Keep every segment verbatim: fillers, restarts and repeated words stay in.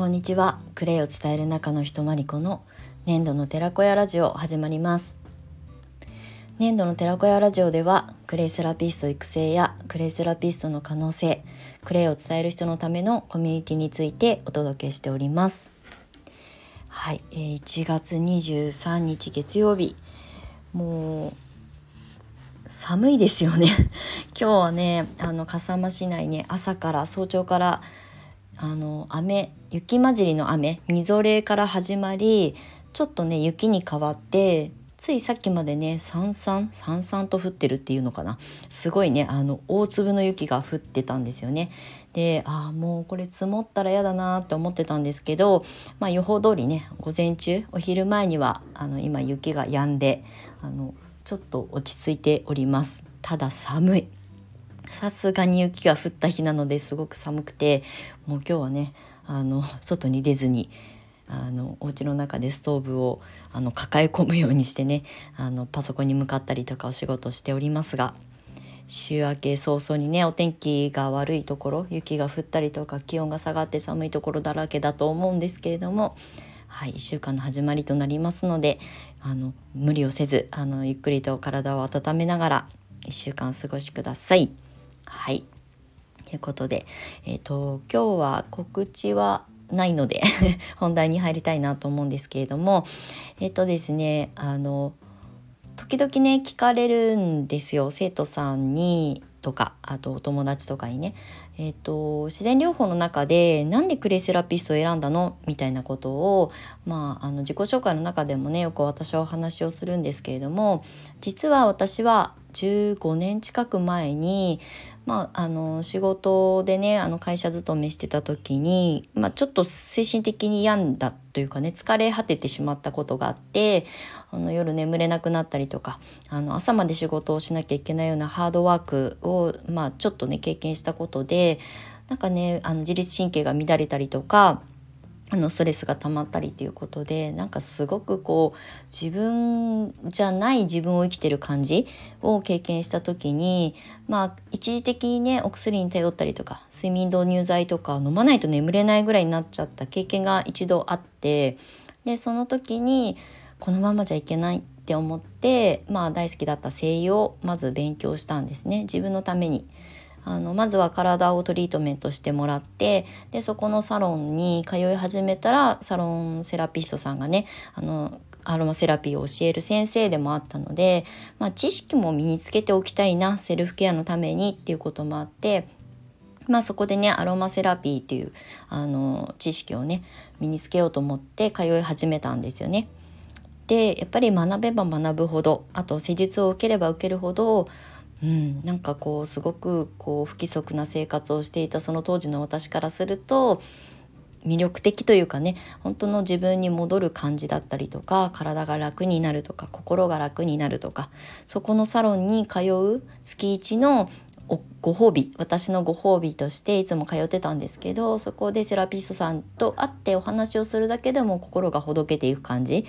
こんにちは。クレイを伝える中のひとまりこの粘土の寺子屋ラジオ始まります。粘土の寺子屋ラジオではクレイセラピスト育成やクレイセラピストの可能性、クレイを伝える人のためのコミュニティについてお届けしております。はい、いちがつにじゅうさんにち月曜日、もう寒いですよね今日はね、あの笠間市内ね、朝から早朝からあの雨、雪混じりの雨、みぞれから始まり、ちょっとね雪に変わって、ついさっきまでねさんさんさんさんと降ってるっていうのかな、すごいねあの大粒の雪が降ってたんですよね。で、あもうこれ積もったらやだなって思ってたんですけど、まあ予報通りね、午前中お昼前にはあの今雪が止んで、あのちょっと落ち着いております。ただ寒い、さすがに雪が降った日なのですごく寒くて、もう今日はねあの外に出ずに、あのお家の中でストーブをあの抱え込むようにしてね、あのパソコンに向かったりとかお仕事しておりますが、週明け早々にねお天気が悪いところ、雪が降ったりとか気温が下がって寒いところだらけだと思うんですけれども、はい、いっしゅうかんの始まりとなりますので、あの無理をせず、あのゆっくりと体を温めながらいっしゅうかんお過ごしください。はい、ということで、えーと、今日は告知はないので本題に入りたいなと思うんですけれども、えっとですね、あの時々ね聞かれるんですよ、生徒さんにとか、あとお友達とかにね、えっと自然療法の中でなんでクレイセラピストを選んだのみたいなことを、まあ、あの自己紹介の中でもねよく私はお話をするんですけれども、実は私はじゅうごねん近く前に、まあ、あの仕事でねあの会社勤めしてた時に、まあ、ちょっと精神的に病んだというかね、疲れ果ててしまったことがあって、あの夜眠れなくなったりとか、あの朝まで仕事をしなきゃいけないようなハードワークを、まあ、ちょっとね経験したことで、なんかねあの自律神経が乱れたりとか、あのストレスが溜まったりということで、なんかすごくこう自分じゃない自分を生きてる感じを経験した時に、まあ一時的にねお薬に頼ったりとか、睡眠導入剤とか飲まないと眠れないぐらいになっちゃった経験が一度あって、でその時にこのままじゃいけないって思って、まあ、大好きだった精油をまず勉強したんですね、自分のために。あのまずは体をトリートメントしてもらって、でそこのサロンに通い始めたら、サロンセラピストさんがねあのアロマセラピーを教える先生でもあったので、まあ、知識も身につけておきたいな、セルフケアのためにっていうこともあって、まあ、そこでねアロマセラピーっていうあの知識をね身につけようと思って通い始めたんですよね。でやっぱり学べば学ぶほど、あと施術を受ければ受けるほど、うん、なんかこうすごくこう不規則な生活をしていたその当時の私からすると、魅力的というかね、本当の自分に戻る感じだったりとか、体が楽になるとか心が楽になるとか、そこのサロンに通う月一のご褒美、私のご褒美としていつも通ってたんですけど、そこでセラピストさんと会ってお話をするだけでも心がほどけていく感じっ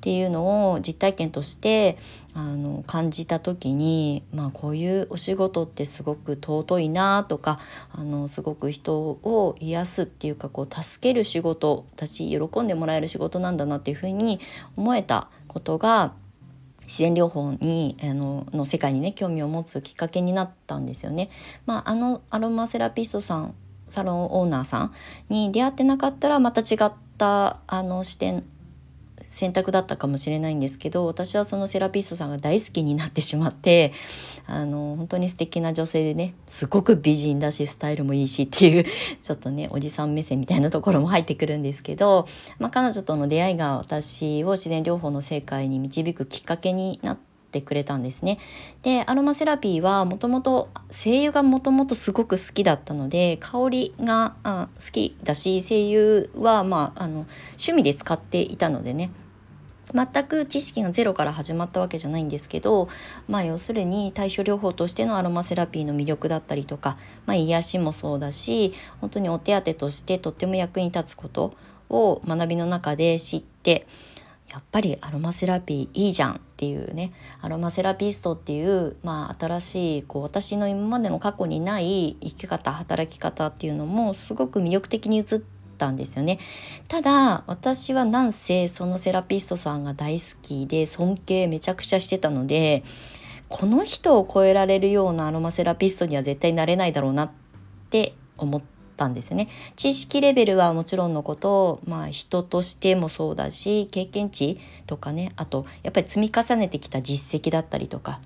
ていうのを実体験としてあの感じた時に、まあ、こういうお仕事ってすごく尊いなとか、あのすごく人を癒すっていうか、こう助ける仕事、私喜んでもらえる仕事なんだなっていうふうに思えたことが、自然療法にあのの世界にね興味を持つきっかけになったんですよね。まあ、あのアロマセラピストさん、サロンオーナーさんに出会ってなかったらまた違ったあの視点、選択だったかもしれないんですけど、私はそのセラピストさんが大好きになってしまって、あの本当に素敵な女性でね、すごく美人だしスタイルもいいしっていうちょっとねおじさん目線みたいなところも入ってくるんですけど、まあ、彼女との出会いが私を自然療法の世界に導くきっかけになってくれたんですね。でアロマセラピーはもともと精油がもともとすごく好きだったので、香りがあ好きだし、精油は、まあ、あの趣味で使っていたのでね、全く知識がゼロから始まったわけじゃないんですけど、まあ、要するに対処療法としてのアロマセラピーの魅力だったりとか、まあ、癒しもそうだし、本当にお手当としてとっても役に立つことを学びの中で知って、やっぱりアロマセラピーいいじゃんっていうね、アロマセラピストっていう、まあ、新しいこう私の今までの過去にない生き方、働き方っていうのもすごく魅力的に映ってったんですよね。ただ私はなんせそのセラピストさんが大好きで尊敬めちゃくちゃしてたので、この人を超えられるようなアロマセラピストには絶対なれないだろうなって思ったんですよね。知識レベルはもちろんのこと、まあ、人としてもそうだし、経験値とかね、あとやっぱり積み重ねてきた実績だったりとか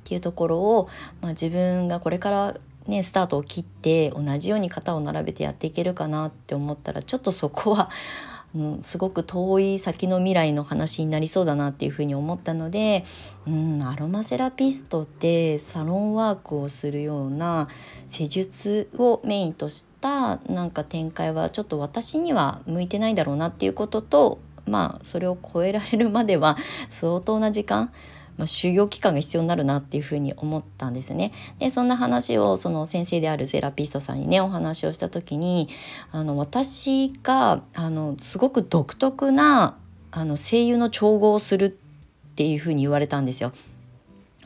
っていうところを、まあ、自分がこれからね、スタートを切って同じように肩を並べてやっていけるかなって思ったら、ちょっとそこは、うん、すごく遠い先の未来の話になりそうだなっていうふうに思ったので、うん、アロマセラピストってサロンワークをするような施術をメインとしたなんか展開はちょっと私には向いてないだろうなっていうことと、まあそれを超えられるまでは相当な時間、まあ、修行期間が必要になるなっていうふうに思ったんですね。で、そんな話をその先生であるセラピストさんにね、お話をした時に、あの私があのすごく独特なあの声優の調合をするっていうふうに言われたんですよ。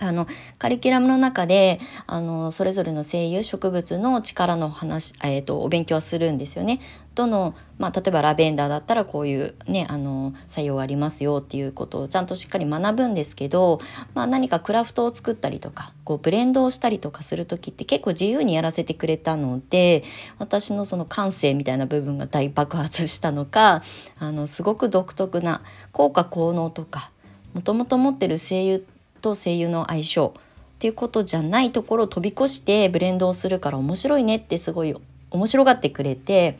あのカリキュラムの中であのそれぞれの声優植物の力の話、えーと、お勉強はするんですよね。どの、まあ、例えばラベンダーだったらこういう、ね、あの作用がありますよっていうことをちゃんとしっかり学ぶんですけど、まあ、何かクラフトを作ったりとかこうブレンドをしたりとかする時って結構自由にやらせてくれたので、私のその感性みたいな部分が大爆発したのか、あのすごく独特な効果効能とかもともと持ってる声優と声優の相性っていうことじゃないところを飛び越してブレンドをするから面白いねってすごい面白がってくれて、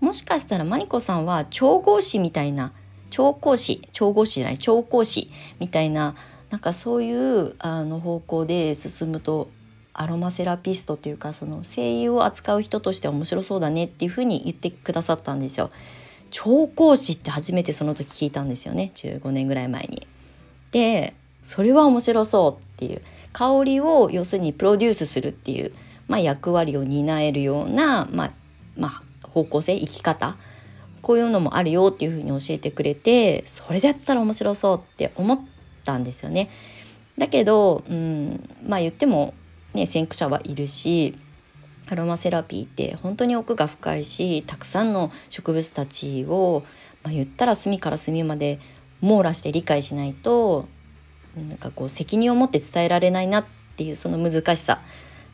もしかしたらマリコさんは調合師みたいな調香師調合師じゃない調香師みたいな、なんかそういうあの方向で進むとアロマセラピストというかその声優を扱う人としては面白そうだねっていうふうに言ってくださったんですよ。調香師って初めてその時聞いたんですよね、じゅうごねんぐらい前に。でそれは面白そうっていう、香りを要するにプロデュースするっていう、まあ、役割を担えるような、まあまあ、方向性生き方こういうのもあるよっていうふうに教えてくれて、それだったら面白そうって思ったんですよね。だけど、うん、まあ言ってもね、先駆者はいるし、アロマセラピーって本当に奥が深いし、たくさんの植物たちを、まあ、言ったら隅から隅まで網羅して理解しないと、なんかこう責任を持って伝えられないなっていう、その難しさ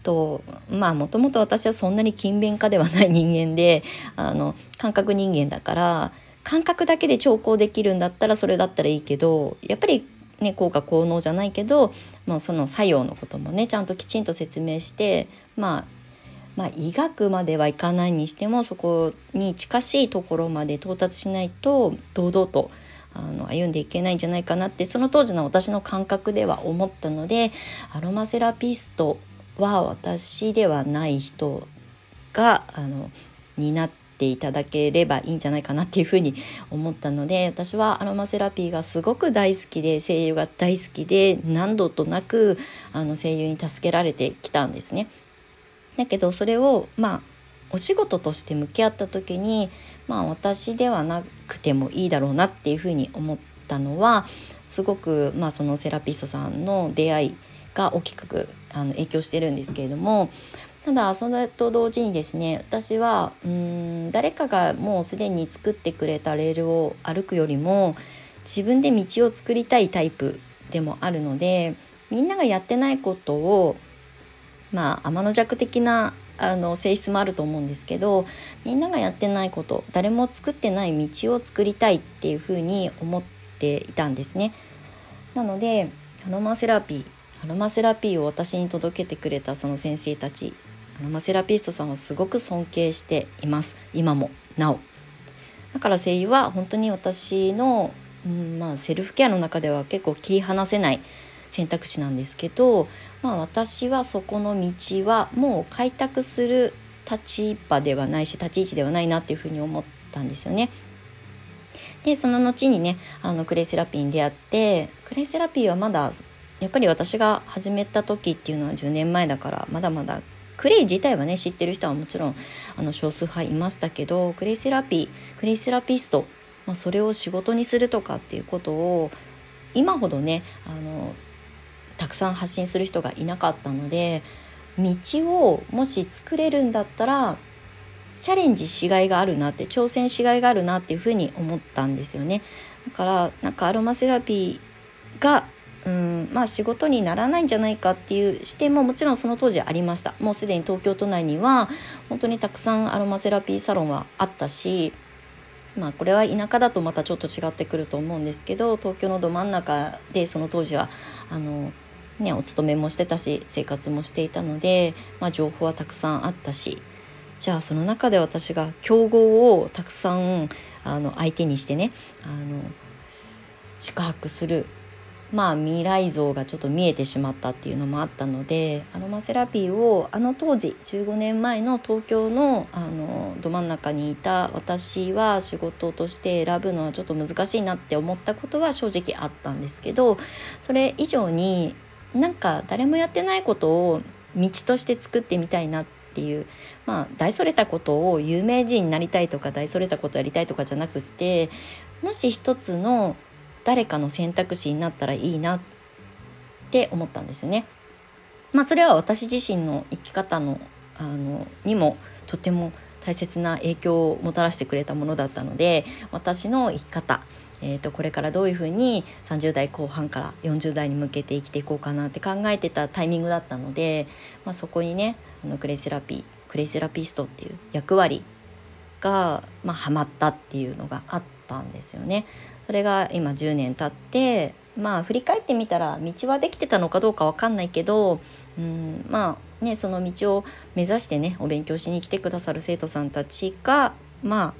と、まあもともと私はそんなに勤勉家ではない人間で、あの感覚人間だから、感覚だけで調香できるんだったらそれだったらいいけど、やっぱりね、効果効能じゃないけど、もうその作用のこともねちゃんときちんと説明して、まあ、まあ医学まではいかないにしてもそこに近しいところまで到達しないと堂々とあの歩んでいけないんじゃないかなって、その当時の私の感覚では思ったので、アロマセラピストは私ではない人があの担っていただければいいんじゃないかなっていうふうに思ったので、私はアロマセラピーがすごく大好きで、声優が大好きで、何度となくあの声優に助けられてきたんですね。だけどそれをまあお仕事として向き合った時に、まあ私ではなくてもいいだろうなっていうふうに思ったのは、すごくまあそのセラピストさんの出会いが大きくあの影響してるんですけれども、ただそれと同時にですね、私はうーん誰かがもうすでに作ってくれたレールを歩くよりも自分で道を作りたいタイプでもあるので、みんながやってないことを、まあ天の弱的なあの性質もあると思うんですけど、みんながやってないこと、誰も作ってない道を作りたいっていうふうに思っていたんですね。なのでアロマセラピーアロマセラピーを私に届けてくれたその先生たち、アロマセラピストさんをすごく尊敬しています、今もなお。だから声優は本当に私の、うんまあ、セルフケアの中では結構切り離せない選択肢なんですけど、まあ、私はそこの道はもう開拓する立場ではないし立ち位置ではないなっていうふうに思ったんですよね。でその後にね、あのクレイセラピーに出会って、クレイセラピーはまだやっぱり私が始めた時っていうのはじゅうねんまえだから、まだまだクレイ自体はね知ってる人はもちろんあの少数派いましたけど、クレイセラピークレイセラピスト、まあ、それを仕事にするとかっていうことを今ほどねあのたくさん発信する人がいなかったので、道をもし作れるんだったらチャレンジしがいがあるなって挑戦しがいがあるなっていうふうに思ったんですよね。だからなんかアロマセラピーがうんまあ仕事にならないんじゃないかっていう視点ももちろんその当時ありました。もうすでに東京都内には本当にたくさんアロマセラピーサロンはあったし、まあこれは田舎だとまたちょっと違ってくると思うんですけど、東京のど真ん中でその当時はあのねお勤めもしてたし生活もしていたので、まあ情報はたくさんあったし、じゃあその中で私が競合をたくさんあの相手にしてねあの宿泊するまあ未来像がちょっと見えてしまったっていうのもあったので、アロマセラピーをあの当時じゅうごねんまえの東京のあのど真ん中にいた私は仕事として選ぶのはちょっと難しいなって思ったことは正直あったんですけど、それ以上になんか誰もやってないことを道として作ってみたいなっていうまあ大それたことを有名人になりたいとか大それたことやりたいとかじゃなくって、もし一つの誰かの選択肢になったらいいなって思ったんですよね。まあそれは私自身の生き方の、あのにもとても大切な影響をもたらしてくれたものだったので、私の生き方、えーとこれからどういうふうにさんじゅうだいこうはんからよんじゅうだいに向けて生きていこうかなって考えてたタイミングだったので、まあ、そこにねあのクレイセラピークレイセラピストっていう役割が、まあ、ハマったっていうのがあったんですよね。それが今じゅうねん経って、まあ、振り返ってみたら道はできてたのかどうか分かんないけど、うん、まあねその道を目指してねお勉強しに来てくださる生徒さんたちがまあ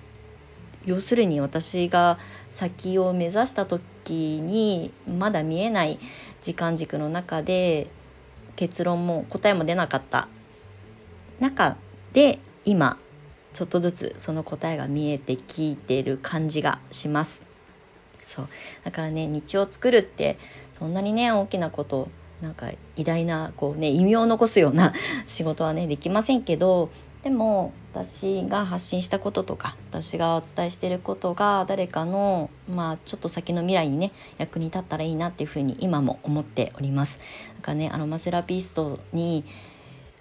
要するに私が先を目指した時にまだ見えない時間軸の中で結論も答えも出なかった中で今ちょっとずつその答えが見えてきてる感じがします。そうだからね道を作るってそんなにね大きなことなんか偉大なこうね意味を残すような仕事はねできませんけど、でも私が発信したこととか私がお伝えしていることが誰かのまあちょっと先の未来にね役に立ったらいいなっていうふうに今も思っております。だからねアロマセラピストに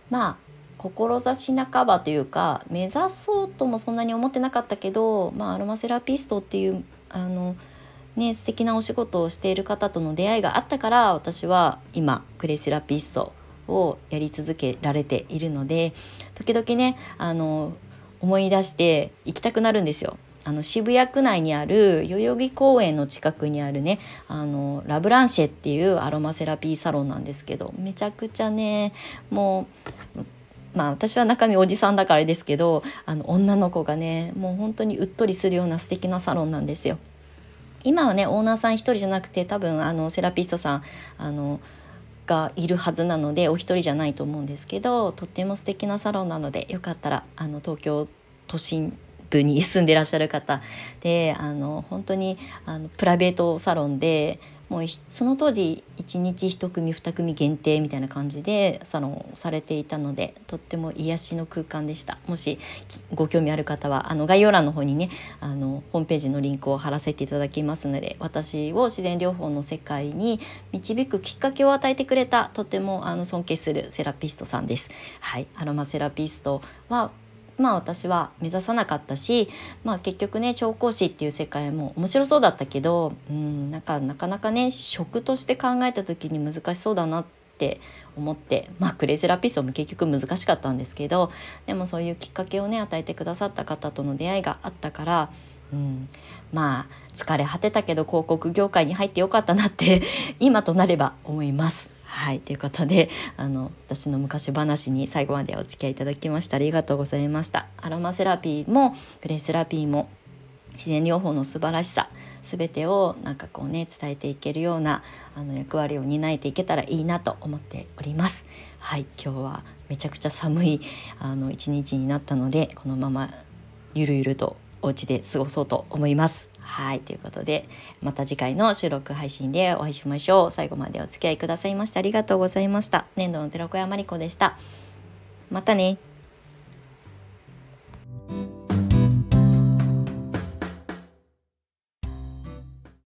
まあ志半ばというか目指そうともそんなに思ってなかったけど、まあアロマセラピストっていうあのね、素敵なお仕事をしている方との出会いがあったから私は今クレイセラピストをやり続けられているので、時々ねあの思い出して行きたくなるんですよ。あの渋谷区内にある代々木公園の近くにあるねあのラブランシェっていうアロマセラピーサロンなんですけど、めちゃくちゃねもうまあ私は中身おじさんだからですけどあの女の子がねもう本当にうっとりするような素敵なサロンなんですよ。今はねオーナーさん一人じゃなくて多分あのセラピストさんあのがいるはずなのでお一人じゃないと思うんですけど、とっても素敵なサロンなのでよかったらあの東京都心部に住んでらっしゃる方であの本当にあのプライベートサロンでもうその当時いちにちひとくみふたくみ限定みたいな感じでサロンをされていたのでとっても癒しの空間でした。もしご興味ある方はあの概要欄の方にねあのホームページのリンクを貼らせていただきますので、私を自然療法の世界に導くきっかけを与えてくれたとてもあの尊敬するセラピストさんです。はい、アロマセラピストはまあ私は目指さなかったし、まあ、結局ね調香師っていう世界も面白そうだったけど、うんなんかなかなかね職として考えた時に難しそうだなって思って、まあ、クレイセラピストも結局難しかったんですけど、でもそういうきっかけをね与えてくださった方との出会いがあったから、うん、まあ疲れ果てたけど広告業界に入ってよかったなって今となれば思います。はい、ということであの私の昔話に最後までお付き合いいただきましてありがとうございました。アロマセラピーもクレイセラピーも自然療法の素晴らしさ全てをなんかこうね伝えていけるようなあの役割を担えていけたらいいなと思っております。はい、今日はめちゃくちゃ寒いあの一日になったのでこのままゆるゆるとお家で過ごそうと思います。はい、ということでまた次回の収録配信でお会いしましょう。最後までお付き合いくださいましてありがとうございました。年度の寺小山理子でした。またね。